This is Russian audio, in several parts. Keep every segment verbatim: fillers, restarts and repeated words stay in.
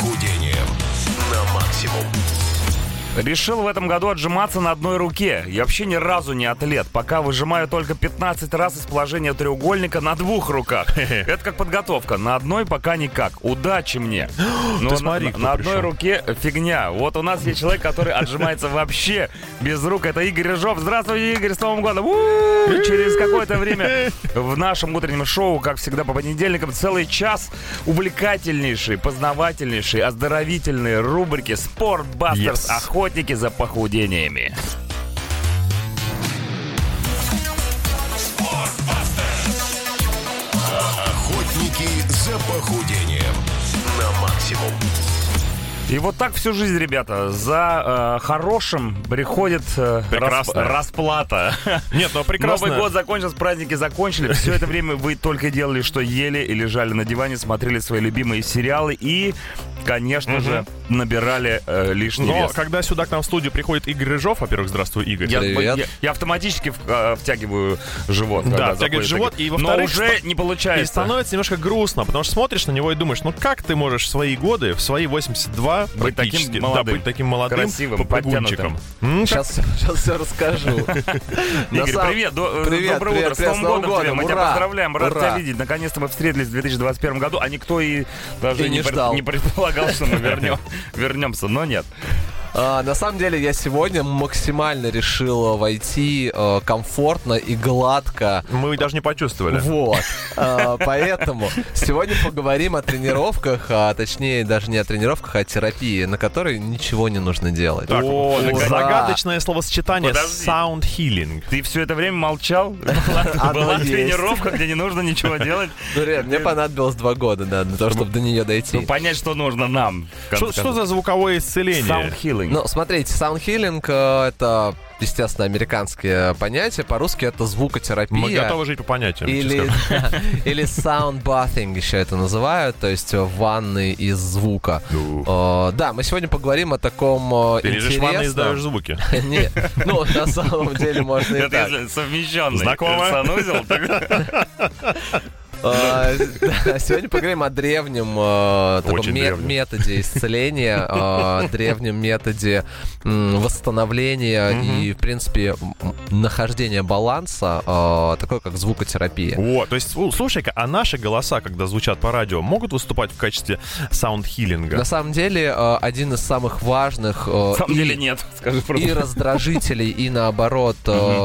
Похудением на максимум. Решил в этом году отжиматься на одной руке. Я вообще ни разу не атлет. Пока выжимаю только пятнадцать раз из положения треугольника на двух руках. Это как подготовка. На одной пока никак. Удачи мне. Но смотри, на, на одной руке фигня. Вот у нас есть человек, который отжимается вообще без рук. Это Игорь Рыжов. Здравствуйте, Игорь, с Новым годом. У-у-у! Через какое-то время в нашем утреннем шоу, как всегда по понедельникам, целый час увлекательнейшие, познавательнейшие, оздоровительные рубрики «Спортбастерс», yes. Охота за похудениями. Охотники за похудением на максимум. И вот так всю жизнь, ребята, за э, хорошим приходит э, расп, расплата. Нет, но прекрасно. Новый год закончился, праздники закончили. Все это время вы только делали, что ели и лежали на диване, смотрели свои любимые сериалы и, конечно угу. же, набирали э, лишний но вес. Но когда сюда к нам в студию приходит Игорь Рыжов, во-первых, здравствуй, Игорь. Я, я, я автоматически в, э, втягиваю живот. Да, втягивает живот. И, но уже ст... не получается. И становится немножко грустно, потому что смотришь на него и думаешь, ну как ты можешь в свои годы, в свои восемьдесят два, быть таким молодым, да, быть таким молодым, красивым, подтянутым. Сейчас, сейчас все расскажу. Игорь, привет, доброе утро, с Новым годом, мы тебя поздравляем, рад тебя видеть. Наконец-то мы встретились в две тысячи двадцать первом году, а никто и даже не предполагал, что мы вернемся, но нет. Uh, на самом деле я сегодня максимально решил войти uh, комфортно и гладко. Мы даже не почувствовали. Вот. Uh, поэтому сегодня поговорим о тренировках, а точнее даже не о тренировках, а о терапии, на которой ничего не нужно делать. Так, о, загадочное словосочетание. Подожди. Sound Healing. Ты все это время молчал? Была тренировка, где не нужно ничего делать. Мне понадобилось два года, да, для того, чтобы до нее дойти. Понять, что нужно нам. Что за звуковое исцеление? Sound Healing. Ну, смотрите, Sound Healing э, — это, естественно, американские понятия. По-русски это звукотерапия. Мы готовы жить по понятиям. Или, или Sound Bathing еще это называют, то есть ванны из звука. Э, да, мы сегодня поговорим о таком э, Ты интересном... Ты лежишь в ванной и издаешь звуки. Нет, ну, на самом деле можно и так. Это совмещенный санузел. Сегодня поговорим о древнем таком методе исцеления, древнем методе восстановления и, в принципе, нахождения баланса, такой как звукотерапия. О, то есть, слушай-ка, а наши голоса, когда звучат по радио, могут выступать в качестве саунд-хиллинга? На самом деле, один из самых важных и раздражителей, и наоборот,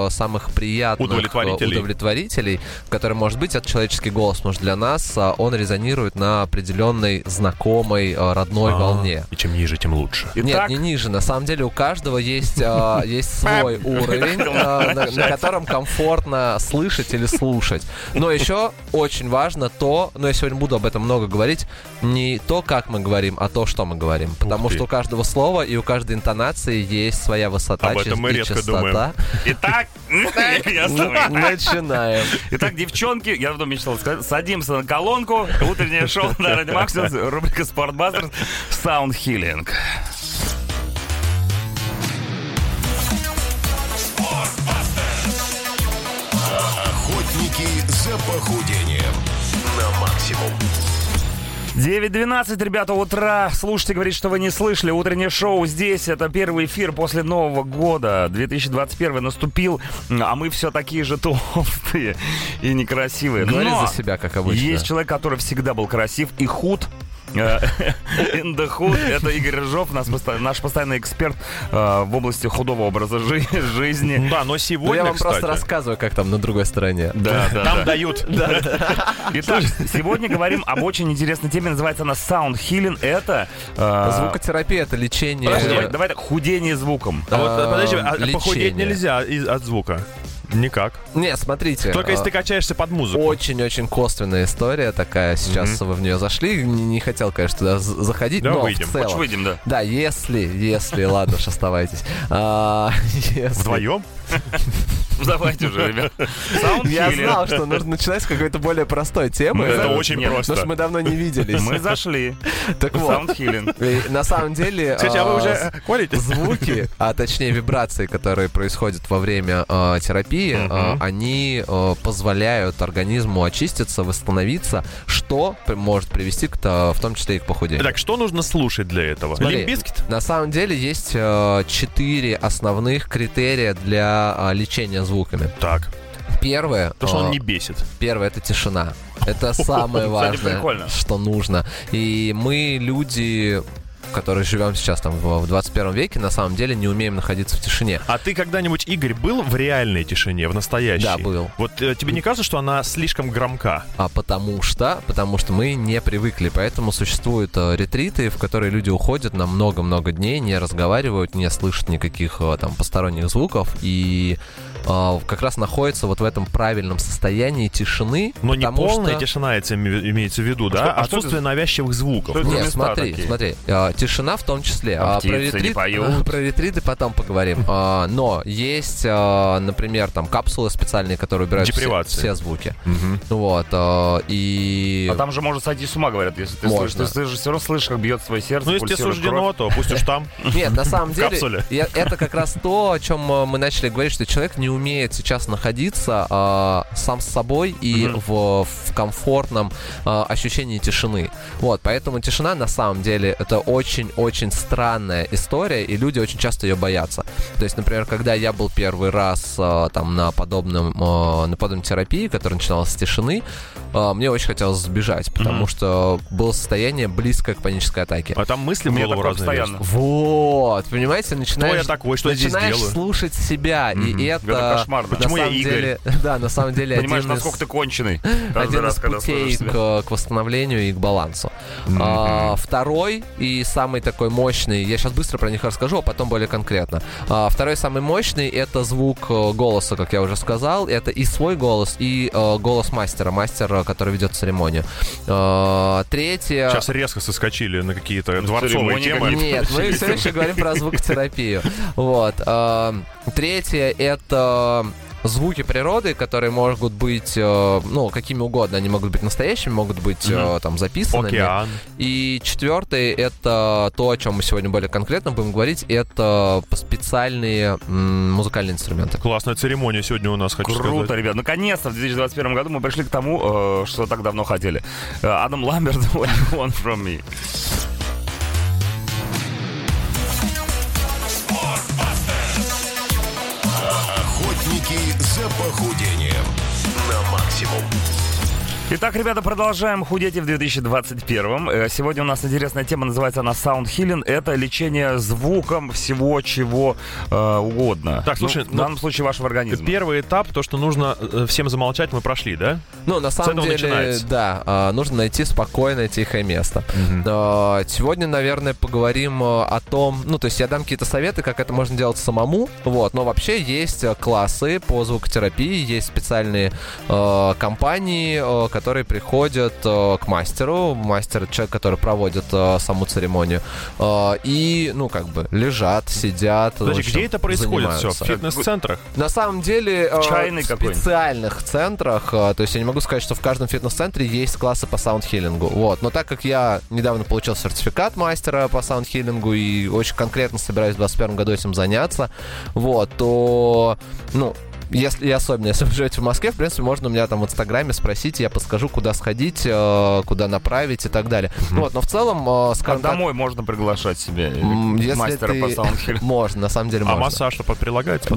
самых приятных удовлетворителей, который может быть от человеческих голосов. Потому что для нас он резонирует на определенной знакомой, родной А-а-а. волне. И чем ниже, тем лучше. Итак... Нет, не ниже. На самом деле у каждого есть, э, есть свой уровень, э, на, на котором комфортно слышать или слушать. Но еще очень важно то, но я сегодня буду об этом много говорить, не то, как мы говорим, а то, что мы говорим. Потому что у каждого слова и у каждой интонации есть своя высота и частота. Об этом мы редко думаем. Итак, начинаем. Итак, девчонки, я давно мечтал сказать, садимся на колонку. Утреннее шоу на Радио Максимус. Рубрика «Спортбастерс». Sound Healing. Спортбастерс. Охотники за похудением на максимум. девять двенадцать, ребята, утра. Слушайте, говорит, что вы не слышали. Утреннее шоу здесь. Это первый эфир после Нового года. две тысячи двадцать первый наступил, а мы все такие же толстые и некрасивые. Говори за себя, как обычно. Есть человек, который всегда был красив и худ. In the hood. Это Игорь Рыжов, наш постоянный эксперт в области худого образа жизни. Да, но сегодня, я вам просто рассказываю, как там на другой стороне. Да, там дают. Итак, сегодня говорим об очень интересной теме. Называется она Sound Healing. Это звукотерапия, это лечение. Давай так, худение звуком. Подожди, похудеть нельзя от звука. Никак. Не, смотрите. Только если ты качаешься под музыку. Очень-очень косвенная история такая. Сейчас mm-hmm. вы в нее зашли. Не, не хотел, конечно, туда заходить. Да, но выйдем. В целом, хочешь выйдем, да? Да, если, если, ладно, уж оставайтесь. Вдвоем? Давайте уже, ребят. Я знал, что нужно начинать с какой-то более простой темы. Это очень просто. Потому что мы давно не виделись. Мы зашли. Так вот. Sound Healing. На самом деле звуки, а точнее вибрации, которые происходят во время терапии, они позволяют организму очиститься, восстановиться, что может привести в том числе и к похудению. Так, что нужно слушать для этого? Лимбискет? На самом деле есть четыре основных критерия для лечения звуками. Так. Первое... То, что он не бесит. Первое — это тишина. Это самое важное, что нужно. И мы, люди... которые живем сейчас там в двадцать первом веке, на самом деле не умеем находиться в тишине. А ты когда-нибудь, Игорь, был в реальной тишине, в настоящей? Да, был. Вот э, тебе не кажется, что она слишком громка? А потому что, потому что мы не привыкли, поэтому существуют э, ретриты, в которые люди уходят на много-много дней, не разговаривают, не слышат никаких э, там посторонних звуков и э, как раз находятся вот в этом правильном состоянии тишины. Но не полная что... тишина, это имеется в виду, а да? Что, а отсутствие это... навязчивых звуков. Нет, смотри, такие? смотри. Э, Тишина в том числе. А про, ретрит, про ретриты потом поговорим. А, но есть, а, например, там капсулы специальные, которые убирают все, все звуки. Угу. Вот, а, и... а там же можно сойти с ума, говорят, если ты можно. слышишь. Ты, ты же все равно слышишь, как бьет свое сердце. Ну, если тебе суждено, кровь. то пусть уж там. Нет, на самом деле, это как раз то, о чем мы начали говорить, что человек не умеет сейчас находиться сам с собой и в комфортном ощущении тишины. Вот, поэтому тишина на самом деле это очень очень-очень странная история, и люди очень часто ее боятся. То есть, например, когда я был первый раз э, там, на, подобном, э, на подобной терапии, которая начиналась с тишины, э, мне очень хотелось сбежать, потому mm-hmm. что было состояние близкое к панической атаке. А там мысли в голову разные. Вот, понимаете, начинаешь, я такой, что начинаешь я слушать себя, mm-hmm. и это... Это кошмар, да? Почему я Игорь? Деле, да, на самом деле... Понимаешь, насколько ты конченый. Один из путей к, к восстановлению и к балансу. Mm-hmm. А, второй и самый такой мощный, я сейчас быстро про них расскажу, а потом более конкретно. А, второй самый мощный — это звук голоса, как я уже сказал. Это и свой голос, и э, голос мастера, мастера, который ведет церемонию. А, третье... Сейчас резко соскочили на какие-то дворцовые темы. Нет, мы все еще говорим про звукотерапию. Вот. Третье — это... звуки природы, которые могут быть, э, ну, какими угодно. Они могут быть настоящими, могут быть mm-hmm. э, там записанными. Океан. И четвертый — это то, о чем мы сегодня более конкретно будем говорить. Это специальные м- музыкальные инструменты. Классная церемония сегодня у нас, хочу Круто, сказать. Круто, ребят. Наконец-то в две тысячи двадцать первом году мы пришли к тому, э, что так давно хотели. Адам Ламберт, What You Want From Me. За похудением на максимум. Итак, ребята, продолжаем худеть в две тысячи двадцать первом. Сегодня у нас интересная тема, называется она Sound Healing. Это лечение звуком всего, чего э, угодно. Так, слушай, ну, в данном ну, случае вашего организма. Первый этап, то, что нужно всем замолчать, мы прошли, да? Ну, на самом деле, начинается. да, нужно найти спокойное, тихое место. Mm-hmm. Сегодня, наверное, поговорим о том, ну, то есть я дам какие-то советы, как это можно делать самому, вот, но вообще есть классы по звукотерапии, есть специальные э, компании, которые приходят э, к мастеру. Мастер — это человек, который проводит э, саму церемонию. Э, и, ну, как бы, лежат, сидят. Подожди, общем, где это происходит занимаются. все? В фитнес-центрах? На самом деле, э, в, в специальных центрах. Э, то есть я не могу сказать, что в каждом фитнес-центре есть классы по саунд-хиллингу. Вот. Но так как я недавно получил сертификат мастера по саунд-хиллингу и очень конкретно собираюсь в двадцать первом году этим заняться, вот, то, ну, Если, и особенно, если вы живете в Москве, в принципе, можно у меня там в Инстаграме спросить, я подскажу, куда сходить, э, куда направить и так далее. Mm-hmm. Вот, но в целом... Э, скажем, а домой так, можно приглашать себе если мастера ты... по саундхиллингу? Можно, на самом деле можно. А массаж-то прилагается?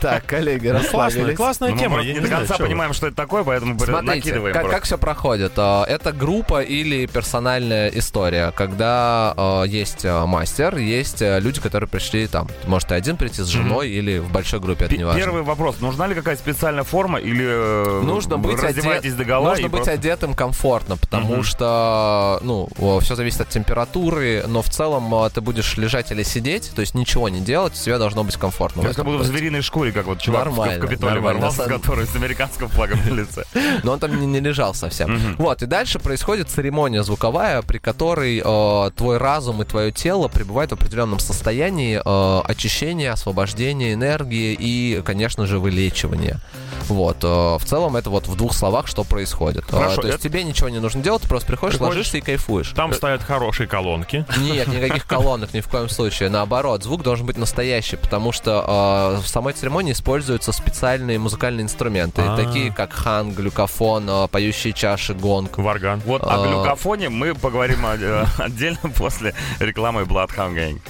Так, коллеги, расслабились. Классная тема. Мы не до конца понимаем, что это такое, поэтому накидываем. Смотрите, как все проходит. Это группа или персональная история, когда есть мастер, есть люди, которые пришли там, может, и один прийти с женой или в большой группе от него. Первый вопрос. вопрос. Нужна ли какая-то специальная форма или нужно быть раздеваетесь оде... догола? Нужно быть просто... одетым комфортно, потому uh-huh. что, ну, все зависит от температуры, но в целом ты будешь лежать или сидеть, то есть ничего не делать, у тебя должно быть комфортно. Как будто в звериной шкуре, как вот чувак нормально, в Капитолии ворвался, сан... который с американским флагом на лице. Но он там не, не лежал совсем. Uh-huh. Вот, и дальше происходит церемония звуковая, при которой э, твой разум и твое тело пребывают в определенном состоянии э, очищения, освобождения энергии и, конечно же, вылечивания. Вот. В целом это вот в двух словах, что происходит. Хорошо, то есть это... тебе ничего не нужно делать, ты просто приходишь, приходишь, ложишься и кайфуешь. Там стоят хорошие колонки. Нет, никаких колонок ни в коем случае. Наоборот, звук должен быть настоящий, потому что э, в самой церемонии используются специальные музыкальные инструменты, А-а-а. такие как ханг, глюкофон, э, поющие чаши, гонг. Варган. Вот э- о глюкофоне мы поговорим отдельно после рекламы Bloodhound Gang.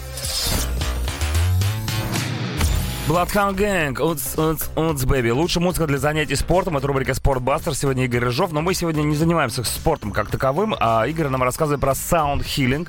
Bloodhound Gang, уц, уц, уц, бэби. Лучшая музыка для занятий спортом. Это рубрика «Спортбастер». Сегодня Игорь Рыжов. Но мы сегодня не занимаемся спортом как таковым, а Игорь нам рассказывает про Sound Healing.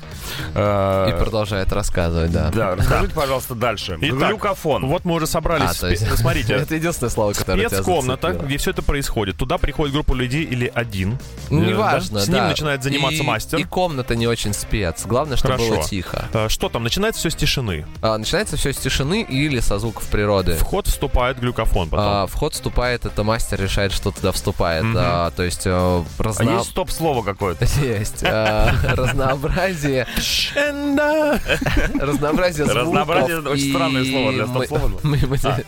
И продолжает рассказывать, да. Да, расскажите, пожалуйста, дальше. Итак, глюкофон. Вот мы уже собрались. А, спе... есть... Смотрите. Это единственное слово, которое тебя зацепило. Спецкомната, где все это происходит. Туда приходит группа людей или один. Неважно, да. С ним да. начинает заниматься и, мастер. И комната не очень спец. Главное, чтобы было тихо. Что там? Начинается все с тишины. А, начинается все с тишины или со звуков природы. В ход вступает глюкофон потом. А, в ход вступает, это мастер решает, что туда вступает. Mm-hmm. А, то есть э, разно... а есть стоп-слово какое-то? Есть. Разнообразие. Разнообразие звуков. Разнообразие — очень странное слово для стоп-слова.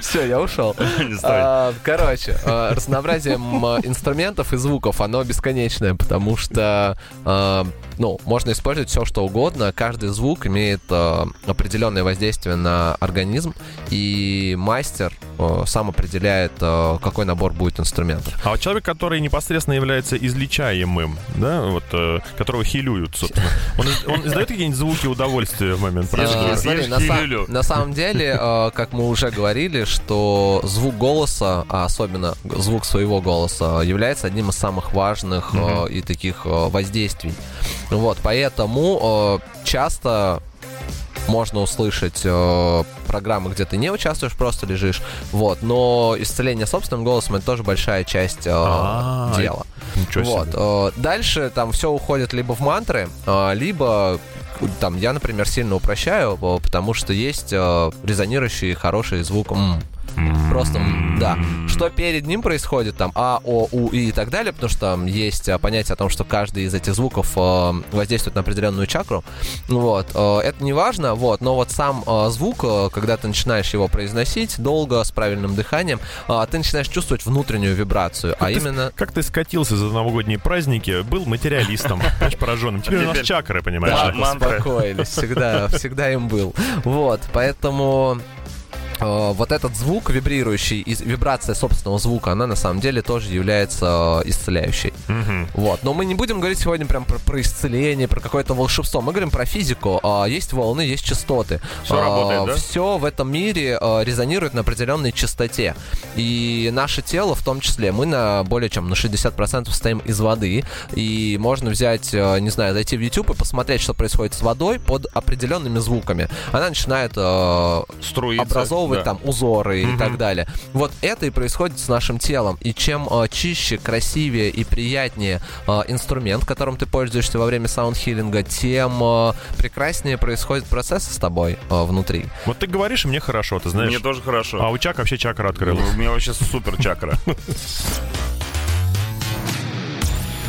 Все, я ушел. Короче, разнообразие инструментов и звуков, оно бесконечное, потому что ну, можно использовать все, что угодно. Каждый звук имеет определенное воздействие на организм, и мастер сам определяет, какой набор будет инструментов. А вот человек, который непосредственно является излечаемым, да, вот, которого хилюют, собственно, он, он издает какие-нибудь звуки удовольствия в момент происшествия? На самом деле, как мы уже говорили, что звук голоса, а особенно звук своего голоса, является одним из самых важных mm-hmm. и таких воздействий. Вот, поэтому часто можно услышать э, программы, где ты не участвуешь, просто лежишь. Вот. Но исцеление собственным голосом — это тоже большая часть э, дела. Вот. Э, дальше там все уходит либо в мантры, э, либо там, я, например, сильно упрощаю, потому что есть э, резонирующий хороший звук. М. Просто, да, что перед ним происходит, там, А, О, У и так далее, потому что там есть понятие о том, что каждый из этих звуков э, воздействует на определенную чакру, вот, э, это не важно, вот, но вот сам э, звук, э, когда ты начинаешь его произносить долго, с правильным дыханием, э, ты начинаешь чувствовать внутреннюю вибрацию, как а ты, именно... Как ты скатился за новогодние праздники, был материалистом, понимаешь, пораженным, теперь у нас чакры, понимаешь? Да, успокоились, всегда, всегда им был, вот, поэтому... Вот этот звук вибрирующий, и вибрация собственного звука, она на самом деле тоже является исцеляющей. Mm-hmm. Вот. Но мы не будем говорить сегодня прям про, про исцеление, про какое-то волшебство. Мы говорим про физику. Есть волны, есть частоты. Все работает, а, да? Все в этом мире резонирует на определенной частоте. И наше тело в том числе. Мы на более чем на шестьдесят процентов состоим из воды. И можно взять, не знаю, зайти в YouTube и посмотреть, что происходит с водой под определенными звуками. Она начинает э, струиться, образовывать да. там узоры mm-hmm. и так далее. Вот это и происходит с нашим телом. И чем э, чище, красивее и приятнее э, инструмент, которым ты пользуешься во время саунд-хилинга, тем э, прекраснее происходит процесс с тобой э, внутри. Вот ты говоришь, и мне хорошо, ты знаешь. Мне тоже хорошо. А у Чак вообще чакра открылась. У меня вообще супер чакра.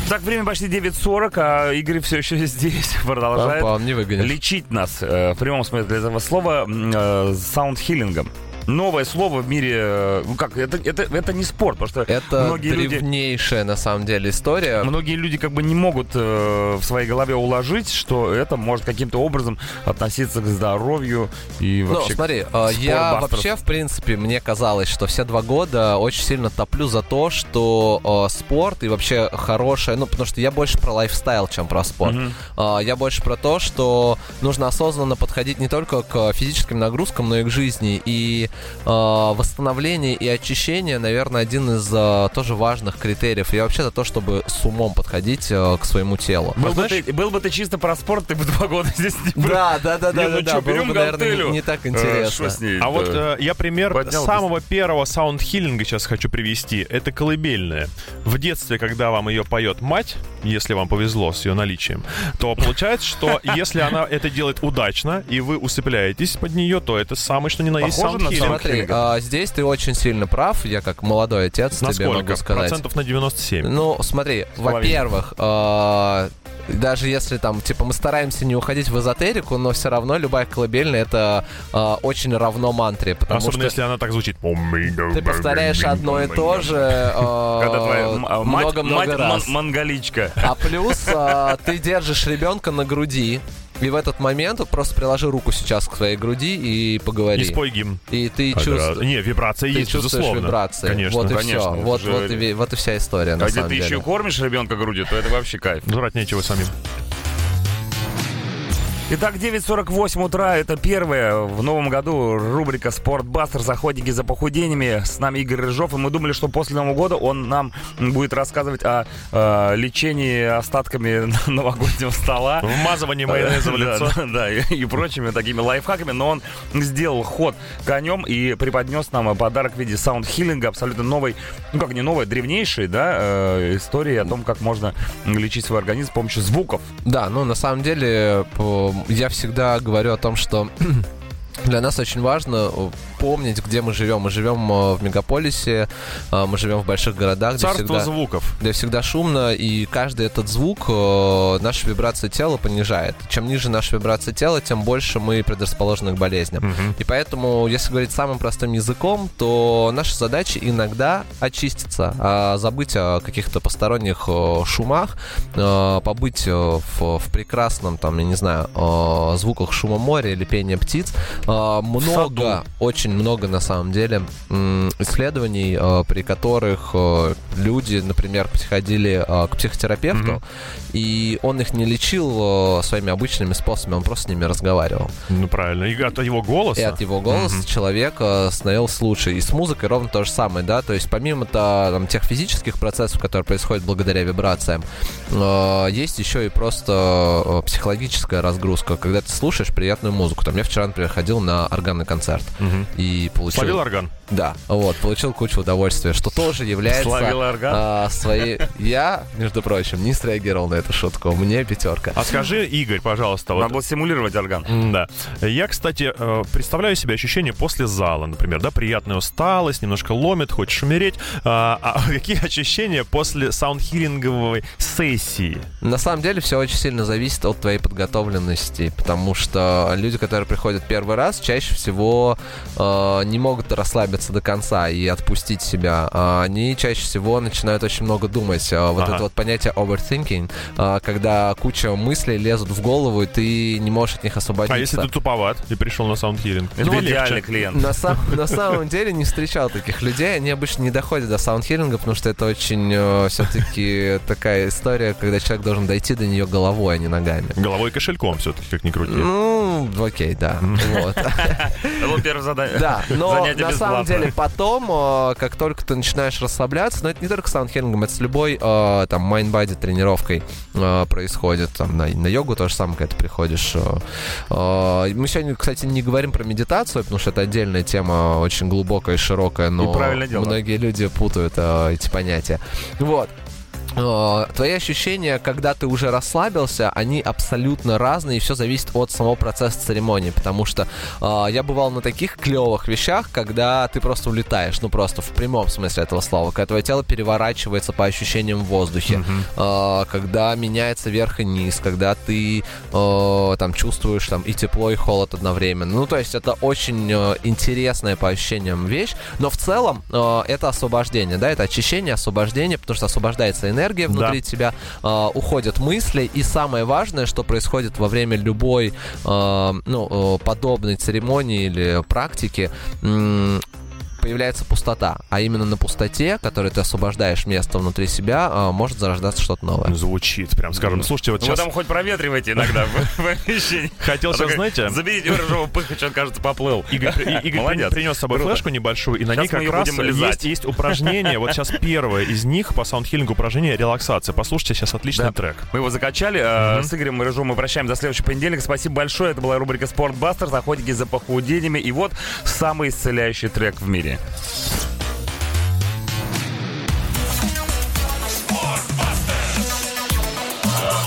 Так, время почти девять сорок, а Игорь все еще здесь продолжает Пам-пам, не выгонишь. Лечить нас, э, в прямом смысле этого слова, э, саунд-хиллингом. Новое слово в мире, ну как, это, это, это не спорт, потому что это многие древнейшая, люди... Это древнейшая, на самом деле, история. Многие люди как бы не могут э, в своей голове уложить, что это может каким-то образом относиться к здоровью и вообще... Ну, смотри, э, я вообще, в принципе, мне казалось, что все два года очень сильно топлю за то, что э, спорт и вообще хорошее... Ну, потому что я больше про лайфстайл, чем про спорт. Mm-hmm. Э, я больше про то, что нужно осознанно подходить не только к физическим нагрузкам, но и к жизни, и... восстановление и очищение, наверное, один из тоже важных критериев. И вообще за то, чтобы с умом подходить к своему телу. Был, а, бы, ты, был бы ты чисто про спорт, ты бы два года здесь не был. Да, да, да, да, да, да. Было бы, наверное, не, не так интересно. Ней, а да. вот э, я пример Поднял самого ты... первого саунд-хилинга сейчас хочу привести. Это колыбельная. В детстве, когда вам ее поет мать, если вам повезло с ее наличием, то получается, что если она это делает удачно, и вы усыпляетесь под нее, то это самое, что ни на есть саунд-хилинг. Смотри, а, здесь ты очень сильно прав. Я как молодой отец на тебе сколько? Могу сказать. Процентов на девяносто семь. Ну, смотри, во-первых, э- даже если там, типа, мы стараемся не уходить в эзотерику, но все равно любая колыбельная — это э, очень равно мантре. Особенно что, если она так звучит. Ты повторяешь одно и то же э, много-много раз. Мангаличка. А плюс э, ты держишь ребенка на груди. И в этот момент вот просто приложи руку сейчас к своей груди и поговори. И спой гимн. И ты а чувствуешь... Да. Не, вибрация ты есть, безусловно. Вибрации. Конечно. Вот и Конечно, все. Вот, вот, и, вот и вся история, а на самом деле. А где ты еще кормишь ребенка грудью, то это вообще кайф. Жрать нечего самим. Итак, девять сорок восемь утра, это первая в новом году рубрика «Спортбастер. Заходники за похудениями». С нами Игорь Рыжов, и мы думали, что после Нового года он нам будет рассказывать о, о лечении остатками новогоднего стола. Вмазывание майонеза в лицо. Да, да, да, и, и прочими такими лайфхаками, но он сделал ход конем и преподнес нам подарок в виде саунд-хилинга, абсолютно новой, ну как не новой, древнейшей, да, э, истории о том, как можно лечить свой организм с помощью звуков. Да, ну на самом деле... По... Я всегда говорю о том, что для нас очень важно помнить, где мы живем. Мы живем в мегаполисе, мы живем в больших городах. Царство где всегда, звуков. Где всегда шумно, и каждый этот звук нашу вибрацию тела понижает. Чем ниже наша вибрация тела, тем больше мы предрасположены к болезням. Uh-huh. И поэтому, если говорить самым простым языком, то наша задача иногда очиститься, забыть о каких-то посторонних шумах, побыть в, в прекрасном, там, я не знаю, звуках шума моря или пения птиц. Много, очень много на самом деле исследований, при которых люди, например, приходили к психотерапевту, mm-hmm. и он их не лечил своими обычными способами, он просто с ними разговаривал. Ну правильно, и от его голоса. И от его голоса mm-hmm. человек становился лучше. И с музыкой ровно то же самое, да, то есть помимо там, тех физических процессов, которые происходят благодаря вибрациям, есть еще и просто психологическая разгрузка, когда ты слушаешь приятную музыку. Там я вчера, например, ходил на органный концерт. Угу. И получил... Словил орган? Да. Вот, получил кучу удовольствия, что тоже является... Словил орган? А, своей... Я, между прочим, не среагировал на эту шутку. Мне пятерка. А скажи, Игорь, пожалуйста... Надо вот... было симулировать орган. Да. Я, кстати, представляю себе ощущение после зала, например, да, приятная усталость, немножко ломит, хочешь умереть. А какие ощущения после саундхилинговой сессии? На самом деле все очень сильно зависит от твоей подготовленности, потому что люди, которые приходят первый раз, чаще всего э, не могут расслабиться до конца и отпустить себя. Они чаще всего начинают очень много думать. Вот ага. это вот понятие overthinking, э, когда куча мыслей лезут в голову, и ты не можешь от них освободиться. А если ты туповат и пришел на саундхилинг? Это ну, идеальный клиент. На, сам, на самом деле не встречал таких людей. Они обычно не доходят до саундхилинга, потому что это очень э, все-таки такая история, когда человек должен дойти до нее головой, а не ногами. Головой и кошельком все-таки, как ни крути. Ну, окей, да. Вот. Это было первое задание. Да, но на бесплатно. Самом деле потом, как только ты начинаешь расслабляться, но это не только с саундхилингом, это с любой там mind-body тренировкой происходит. Там, на, на йогу то же самое, когда ты приходишь. Мы сегодня, кстати, не говорим про медитацию, потому что это отдельная тема, очень глубокая и широкая, но и многие люди путают эти понятия. Вот. Твои ощущения, когда ты уже расслабился, они абсолютно разные, и все зависит от самого процесса церемонии, потому что э, я бывал на таких клевых вещах, когда ты просто улетаешь, ну просто в прямом смысле этого слова, когда твое тело переворачивается по ощущениям в воздухе, mm-hmm. э, когда меняется верх и низ, когда ты э, там чувствуешь там и тепло, и холод одновременно. Ну то есть это очень э, интересная по ощущениям вещь, но в целом э, это освобождение, да, это очищение, освобождение, потому что освобождается энергия, Энергия внутри да. тебя, э, уходят мысли, и самое важное, что происходит во время любой э, ну, э, подобной церемонии или практики, э, является пустота. А именно на пустоте, которой ты освобождаешь место внутри себя, может зарождаться что-то новое. Звучит прям, скажем, слушайте, вот сейчас... Вы там хоть проветриваете иногда в помещении. Хотел сейчас, знаете... Заберите у Рыжова пыхач, он, кажется, поплыл. Игорь принес с собой флешку небольшую, и на ней как раз есть упражнение. Вот сейчас первое из них по саундхилингу упражнение релаксация. Послушайте сейчас отличный трек. Мы его закачали. С Игорем Рыжовым мы прощаемся до следующего понедельника. Спасибо большое. Это была рубрика «Спортбастер», охотники за похудениями. И вот самый исцеляющий трек в мире.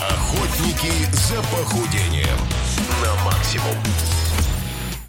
Охотники за похудением на максимум.